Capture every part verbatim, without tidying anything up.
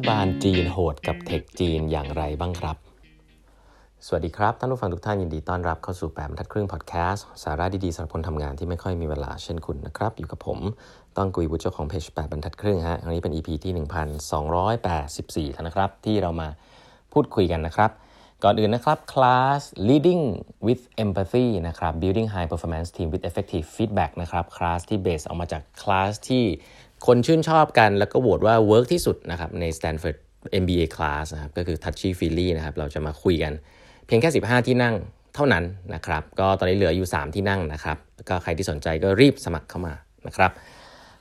ฐบาลจีนโหดกับเทคจีนอย่างไรบ้างครับสวัสดีครับท่านผู้ฟังทุกท่านยินดีต้อนรับเข้าสู่แปดบรรทัดครึ่งพอดแคสต์สาระดีๆสำหรับคนทำงานที่ไม่ค่อยมีเวลาเช่นคุณนะครับอยู่กับผมต้องกุยบุตรเจ้าของเพจแปดบรรทัดครึ่งฮะอันนี้เป็น อี พี ที่หนึ่งพันสองร้อยแปดสิบสี่แล้วนะครับที่เรามาพูดคุยกันนะครับก่อนอื่นนะครับคลาส leading with empathy นะครับ building high performance team with effective feedback นะครับคลาสที่เบสออกมาจากคลาสที่คนชื่นชอบกันแล้วก็โหวตว่าเวิร์คที่สุดนะครับใน Stanford เอ็ม บี เอ Class นะครับก็คือ Touchy Feely นะครับเราจะมาคุยกันเพียงแค่สิบห้าที่นั่งเท่านั้นนะครับก็ตอนนี้เหลืออยู่สามที่นั่งนะครับก็ใครที่สนใจก็รีบสมัครเข้ามานะครับ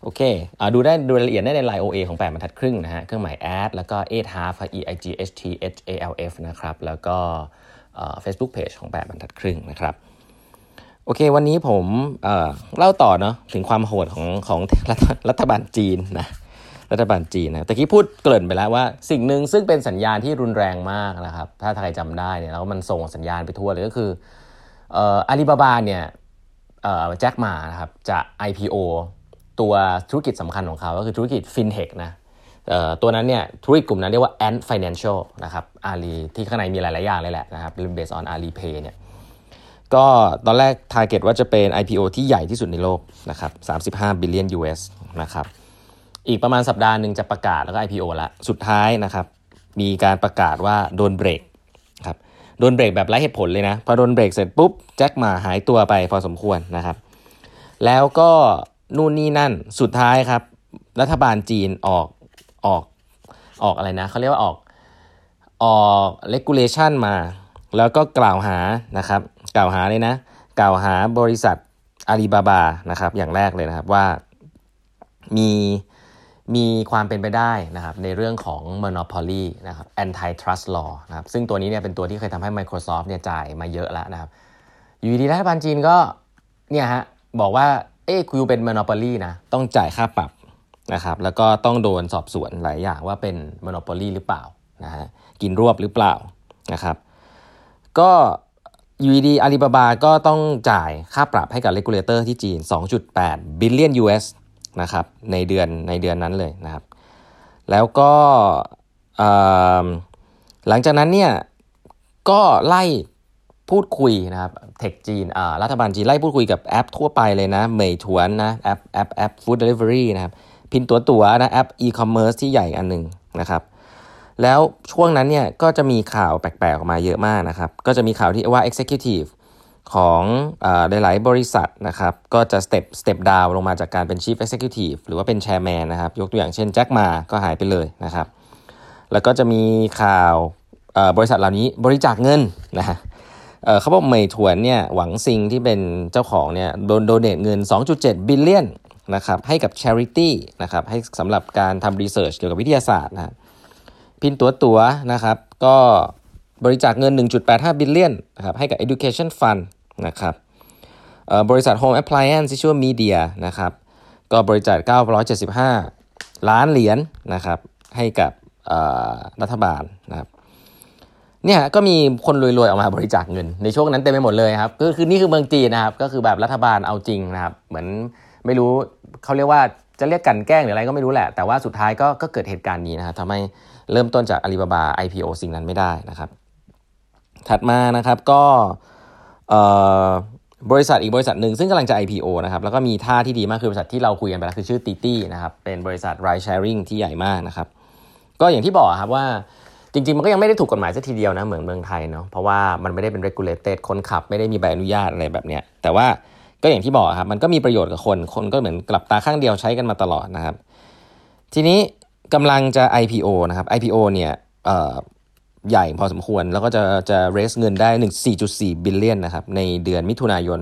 โอเคอ่าดูได้ดูรายละเอียดได้ใน ไลน์ โอ เอ ของแปดบรรทัดครึ่งนะฮะเครื่องหมาย add แล้วก็ eight half e i g h t h a l f นะครับแล้วก็เอ่อ Facebook Page ของแปดบรรทัดครึ่งนะครับโอเควันนี้ผมเอ่อเล่าต่อเนาะถึงความโหดของของรัฐบาลจีนนะรัฐบาลจีนนะตะกี้พูดเกริ่นไปแล้วว่าสิ่งหนึ่งซึ่งเป็นสัญญาณที่รุนแรงมากนะครับถ้าใครจำได้เนี่ยแล้วมันส่งสัญญาณไปทั่วเลยก็คือเอ่ออาลีบาบาเนี่ยเอ่อแจ็คมานะครับจะ ไอ พี โอ ตัวธุรกิจสำคัญของเขาก็คือธุรกิจ Fintech นะเอ่อตัวนั้นเนี่ยธุรกิจกลุ่มนั้นเรียกว่า Ant Financial นะครับอาลีที่ข้างในมีหลายๆอย่างเลยแหละนะครับเบสออนอาลีเพย์เนี่ยก็ตอนแรก target ว่าจะเป็น ไอ พี โอ ที่ใหญ่ที่สุดในโลกนะครับthirty-five billion U S นะครับอีกประมาณสัปดาห์หนึ่งจะประกาศแล้วก็ ไอ พี โอ ละสุดท้ายนะครับมีการประกาศว่าโดนเบรกครับโดนเบรกแบบไร้เหตุผลเลยนะพอโดนเบรกเสร็จปุ๊บแจ็คหมาหายตัวไปพอสมควรนะครับแล้วก็นู่นนี่นั่นสุดท้ายครับรัฐบาลจีนออกออกออกอะไรนะเขาเรียกว่าออกออก regulation มาแล้วก็กล่าวหานะครับกล่าวหาเลยนะกล่าวหาบริษัทอาลีบาบานะครับอย่างแรกเลยนะครับว่ามีมีความเป็นไปได้นะครับในเรื่องของ monopoly นะครับ antitrust law นะครับซึ่งตัวนี้เนี่ยเป็นตัวที่เคยทำให้ Microsoft เนี่ยจ่ายมาเยอะแล้วนะครับอยู่ดีรัฐบาลจีนก็เนี่ยฮะบอกว่าเอ้คุณเป็น monopoly นะต้องจ่ายค่าปรับนะครับแล้วก็ต้องโดนสอบสวนหลายอย่างว่าเป็น monopoly หรือเปล่านะฮะกินรวบหรือเปล่านะครับก็อยู่ดีอาลีบาบาก็ต้องจ่ายค่าปรับให้กับเรกูเลเตอร์ที่จีน two point eight billion U S นะครับในเดือนในเดือนนั้นเลยนะครับแล้วก็หลังจากนั้นเนี่ยก็ไล่พูดคุยนะครับเทคจีนอ่ารัฐบาลจีนไล่พูดคุยกับแอปทั่วไปเลยนะเหมยถวนนะแอปแอปแอปฟู้ดเดลิเวอรี่นะครับพินตั๋วตั๋วนะแอปอีคอมเมิร์ซที่ใหญ่อันนึงนะครับแล้วช่วงนั้นเนี่ยก็จะมีข่าวแปลกๆออกมาเยอะมากนะครับก็จะมีข่าวที่ว่า Executive ของเอ่อหลายๆบริษัทนะครับก็จะ step step down ลงมาจากการเป็น Chief Executive หรือว่าเป็น Chairman นะครับยกตัวอย่างเช่นแจ็คมาก็หายไปเลยนะครับแล้วก็จะมีข่าวเอ่อบริษัทเหล่านี้บริจาคเงินนะฮะเอ่อเขาบอกเหมยถวนเนี่ยหวังซิงที่เป็นเจ้าของเนี่ยโดนโดเนทเงิน two point seven billion นะครับให้กับ charity นะครับให้สำหรับการทำ research เกี่ยวกับวิทยาศาสตร์นะพินตั๋วตั๋วนะครับก็บริจาคเงิน one point eight five billion นะครับให้กับ Education Fund นะครับบริษัท Home Appliance ที่ชื่อ Media นะครับก็บริจาคnine hundred seventy-fiveล้านเหรียญนะครับให้กับรัฐบาลนะครับเนี่ยก็มีคนรวยๆออกมาบริจาคเงินในช่วงนั้นเต็มไปหมดเลยครับก็คือนี่คือเมืองจีนนะครับก็คือแบบรัฐบาลเอาจริงนะครับเหมือนไม่รู้เขาเรียกว่าจะเรียกกันแกล้งหรืออะไรก็ไม่รู้แหละแต่ว่าสุดท้ายก็ก็เกิดเหตุการณ์นี้นะครับทำให้เริ่มต้นจาก Alibaba ไอ พี โอ สิ่งนั้นไม่ได้นะครับถัดมานะครับก็บริษัทอีกบริษัทหนึ่งซึ่งกำลังจะ ไอ พี โอ นะครับแล้วก็มีท่าที่ดีมากคือบริษัทที่เราคุยกันไปแล้วคือชื่อ Didi นะครับเป็นบริษัท Ride Sharing ที่ใหญ่มากนะครับก็อย่างที่บอกครับว่าจริงๆมันก็ยังไม่ได้ถูกกฎหมายซะทีเดียวนะเหมือนเมืองไทยเนาะเพราะว่ามันไม่ได้เป็น regulated คนขับไม่ได้มีใบอนุญาตอะไรแบบเนี้ยแต่ว่าก็อย่างที่บอกครับมันก็มีประโยชน์กับคนคนก็เหมือนกลับตาข้างเดียวใช้กันมาตลอดนะครับทีนี้กำลังจะ ไอ พี โอ นะครับ ไอ พี โอ เนี่ยใหญ่พอสมควรแล้วก็จะจะ raise เงินได้ fourteen point four billion นะครับในเดือนมิถุนายน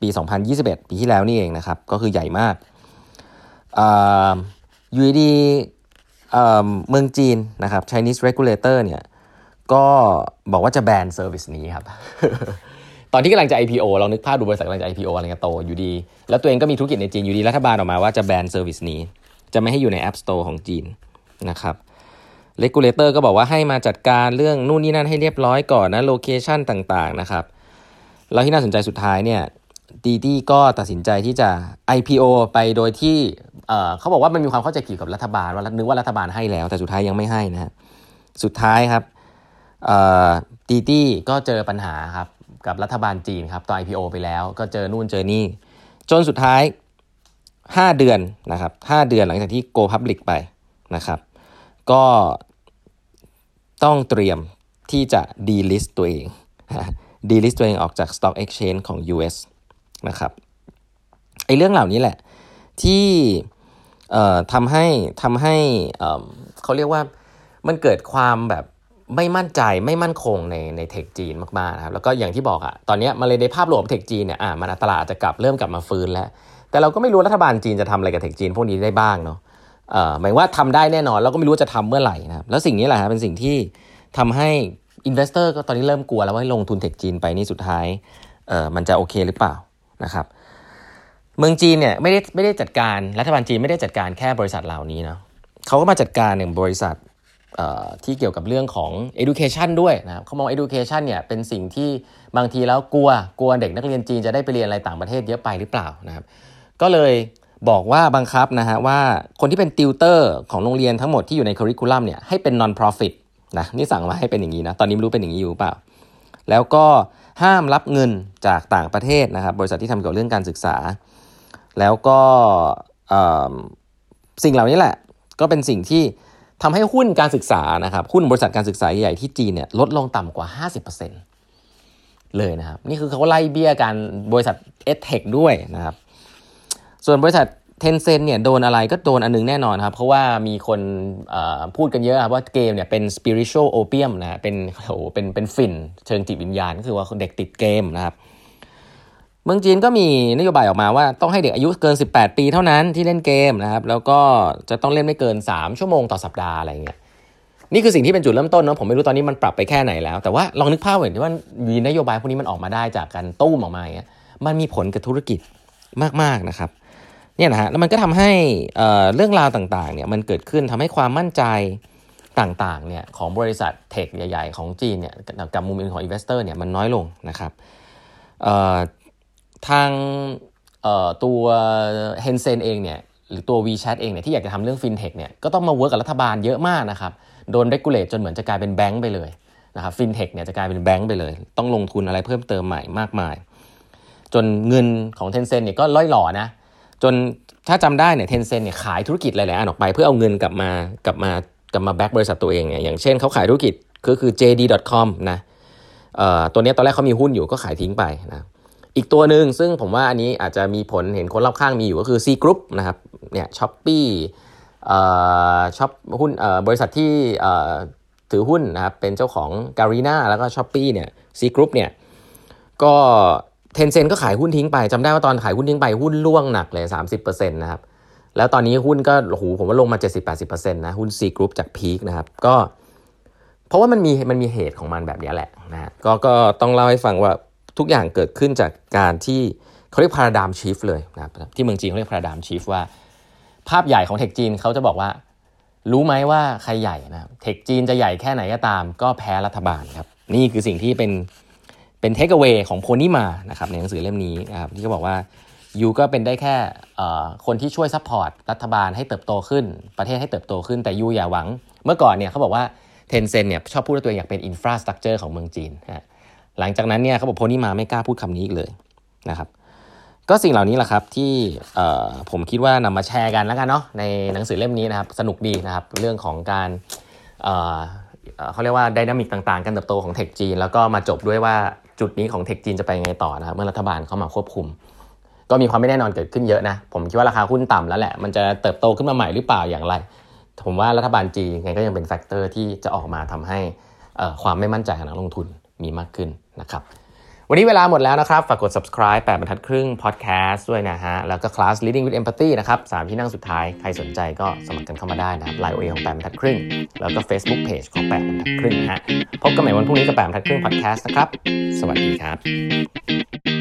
ปีtwenty twenty-oneปีที่แล้วนี่เองนะครับก็คือใหญ่มากอยู่ดีเมืองจีนนะครับ Chinese regulator เนี่ยก็บอกว่าจะแบนเซอร์วิสนี้ครับ ตอนที่กำลังจะ ไอ พี โอ ลองนึกภาพดูบริษัทกำลังจะ ไอ พี โอ อะไรกันโตอยู่ดีแล้วตัวเองก็มีธุรกิจในจีนอยู่ดีรัฐบาลออกมาว่าจะแบนเซอร์วิสนี้จะไม่ให้อยู่ใน App Store ของจีนนะครับเรกูเลเตอร์ก็บอกว่าให้มาจัดการเรื่องนู่นนี่นั่นให้เรียบร้อยก่อนนะโลเคชั่นต่างๆนะครับแล้วที่น่าสนใจสุดท้ายเนี่ย Didi ก็ตัดสินใจที่จะ ไอ พี โอ ไปโดยที่ เอ่อเขาบอกว่ามันมีความเข้าใจผิดกับรัฐบาลว่านึกว่ารัฐบาลให้แล้วแต่สุดท้ายยังไม่ให้นะฮะสุดท้ายครับเอ่อ Didi ก็เจอปัญหาครับกับรัฐบาลจีนครับตอน ไอ พี โอ ไปแล้วก็เจอนู่นเจอนี่จนสุดท้ายห้าเดือนนะครับห้าเดือนหลังจากที่ Go Public ไปนะครับก็ต้องเตรียมที่จะ delist ตัวเอง delist ตัวเองออกจาก Stock Exchange ของ ยู เอส นะครับไอ้เรื่องเหล่านี้แหละที่เอ่อทำให้ทำให้เอ่อเขาเรียกว่ามันเกิดความแบบไม่มั่นใจไม่มั่นคงในในเทคจีนมากๆนะครับแล้วก็อย่างที่บอกอ่ะตอนนี้มาเลยในภาพรวมเทคจีนเนี่ยอ่ะมันตลาดจะกลับเริ่มกลับมาฟื้นแล้วแต่เราก็ไม่รู้รัฐบาลจีนจะทำอะไรกับเทคจีนพวกนี้ได้บ้างเนาะเอ่อหมายว่าทำได้แน่นอนเราก็ไม่รู้จะทำเมื่อไหร่นะครับแล้วสิ่งนี้แหละฮะเป็นสิ่งที่ทำให้อินเวสเตอร์ก็ตอนนี้เริ่มกลัวแล้วว่าลงทุนเทคจีนไปนี่สุดท้ายเอ่อมันจะโอเคหรือเปล่านะครับเมืองจีนเนี่ยไม่ได้ไม่ได้จัดการรัฐบาลจีนไม่ได้จัดการแค่บริษัทเหล่านี้เนาะเขาก็มาจัดการอย่างบริษัทที่เกี่ยวกับเรื่องของ education ด้วยนะครับเขามอง education เนี่ยเป็นสิ่งที่บางทีแล้วกลัวกลัวเด็กนักเรียนจีนจะได้ไปเรียนอะไรต่างประเทศเยอะไปหรือเปล่านะครับก็เลยบอกว่าบังคับนะฮะว่าคนที่เป็นติวเตอร์ของโรงเรียนทั้งหมดที่อยู่ใน curriculum เนี่ยให้เป็น non profit นะนี่สั่งมาให้เป็นอย่างนี้นะตอนนี้ไม่รู้เป็นอย่างนี้อยู่เปล่าแล้วก็ห้ามรับเงินจากต่างประเทศนะครับบริษัทที่ทำเกี่ยวกับเรื่องการศึกษาแล้วก็สิ่งเหล่านี้แหละก็เป็นสิ่งที่ทำให้หุ้นการศึกษานะครับหุ้นบริษัทการศึกษาใหญ่ๆที่จีนเนี่ยลดลงต่ำกว่า ห้าสิบเปอร์เซ็นต์ เลยนะครับนี่คือเขาไล่เบี้ยกันบริษัท เอส เทค ด้วยนะครับส่วนบริษัท Tencent เนี่ยโดนอะไรก็โดนอันนึงแน่นอนครับเพราะว่ามีคนพูดกันเยอะครับว่าเกมเนี่ยเป็น spiritual opium นะเป็นโอ้โหเป็นเป็นฝิ่นเชิงจิตวิญญาณก็คือว่าเด็กติดเกมนะครับเมืองจีนก็มีนโยบายออกมาว่าต้องให้เด็กอายุเกินสิบแปดปีเท่านั้นที่เล่นเกมนะครับแล้วก็จะต้องเล่นไม่เกินสามชั่วโมงต่อสัปดาห์อะไรเงี้ยนี่คือสิ่งที่เป็นจุดเริ่มต้นเนาะผมไม่รู้ตอนนี้มันปรับไปแค่ไหนแล้วแต่ว่าลองนึกภาพเห็นว่ามีนโยบายพวกนี้มันออกมาได้จากการตู้มออกมาอย่างเงี้ยมันมีผลกับธุรกิจมากๆนะครับเนี่ยนะฮะแล้วมันก็ทำให้เอ่อเรื่องราวต่างๆเนี่ยมันเกิดขึ้นทำให้ความมั่นใจต่างๆเนี่ยของบริษัทเทคใหญ่ๆของจีนเนี่ยกับมุมของอินเวสเตอร์เนี่ยมันน้อยลงนะครับเอ่อทางตัว Tencent เองเนี่ยหรือตัว WeChat เองเนี่ยที่อยากจะทำเรื่อง FinTech เนี่ยก็ต้องมาเวิร์คกับรัฐบาลเยอะมากนะครับโดน regulate จนเหมือนจะกลายเป็นแบงค์ไปเลยนะครับ FinTech เนี่ยจะกลายเป็นแบงค์ไปเลยต้องลงทุนอะไรเพิ่มเติมใหม่มากมายจนเงินของ Tencent เนี่ยก็ล่อยหล่อนะจนถ้าจำได้เนี่ย Tencent เนี่ยขายธุรกิจหลายๆอันออกไปเพื่อเอาเงินกลับมากลับมากลับมาแบ็คบริษัทตัวเองเนี่ยอย่างเช่นเขาขายธุรกิจก็คือ เจ ดี ดอท คอม นะตัวนี้ตอนแรกเขามีหุ้นอยู่ก็ขายทิ้งไปนะอีกตัวหนึ่งซึ่งผมว่าอันนี้อาจจะมีผลเห็นคนรอบข้างมีอยู่ก็คือ Sea Group นะครับเนี่ย Shopee เอ่อ Shop หุ้นเอ่อบริษัทที่เอ่อถือหุ้นนะครับเป็นเจ้าของ Garena แล้วก็ Shopee เนี่ย Sea Group เนี่ยก็ Tencent ก็ขายหุ้นทิ้งไปจำได้ว่าตอนขายหุ้นทิ้งไปหุ้นร่วงหนักเลย สามสิบเปอร์เซ็นต์ นะครับแล้วตอนนี้หุ้นก็โอ้โหผมว่าลงมา เจ็ดสิบถึงแปดสิบเปอร์เซ็นต์ นะหุ้น Sea Group จากพีคนะครับก็เพราะว่ามันมีมันมีเหตุของมันแบบนี้แหละนะก็ก็ต้องเล่าให้ฟังว่าทุกอย่างเกิดขึ้นจากการที่เขาเรียก paradigm shift เลยนะครับที่เมืองจีนเขาเรียก paradigm shift ว่าภาพใหญ่ของเทคจีนเขาจะบอกว่ารู้ไหมว่าใครใหญ่นะครับเทคจีนจะใหญ่แค่ไหนก็ตามก็แพ้รัฐบาลครับนี่คือสิ่งที่เป็นเป็น take away ของโพนิมานะครับในหนังสือเล่มนี้นะครับที่เขาบอกว่ายูก็เป็นได้แค่คนที่ช่วยซัพพอร์ตรัฐบาลให้เติบโตขึ้นประเทศให้เติบโตขึ้นแต่ยูอย่าหวังเมื่อก่อนเนี่ยเขาบอกว่า Tencent เนี่ยชอบพูดว่าตัวเองอยากเป็น infrastructure ของเมืองจีนนะหลังจากนั้นเนี่ยเขาบอกโพนี่มาไม่กล้าพูดคำนี้อีกเลยนะครับก็สิ่งเหล่านี้แหละครับที่ผมคิดว่านำมาแชร์กันแล้วกันเนาะในหนังสือเล่มนี้นะครับสนุกดีนะครับเรื่องของการ เอ่อ เขาเรียกว่าไดนามิกต่างๆการเติบโตของเทคจีนแล้วก็มาจบด้วยว่าจุดนี้ของเทคจีนจะไปยังไงต่อนะครับเมื่อรัฐบาลเข้ามาควบคุมก็มีความไม่แน่นอนเกิดขึ้นเยอะนะผมคิดว่าราคาหุ้นต่ำแล้วแหละมันจะเติบโตขึ้นมาใหม่หรือเปล่าอย่างไรผมว่ารัฐบาลจีนยังไงก็ยังเป็นแฟกเตอร์ที่จะออกมาทำให้ความไม่มั่นใจของนักลงทุนมีมากขึ้นนะครับวันนี้เวลาหมดแล้วนะครับฝากกด subscribe แปดบรรทัดครึ่ง podcast ด้วยนะฮะแล้วก็ class leading with empathy นะครับสามที่นั่งสุดท้ายใครสนใจก็สมัครกันเข้ามาได้นะครับ ไลน์ โอ เอ ของแปดบรรทัดครึ่งแล้วก็ Facebook page ของแปดบรรทัดครึ่งนะฮะพบกันใหม่วันพรุ่งนี้กับแปดบรรทัดครึ่ง podcast นะครับสวัสดีครับ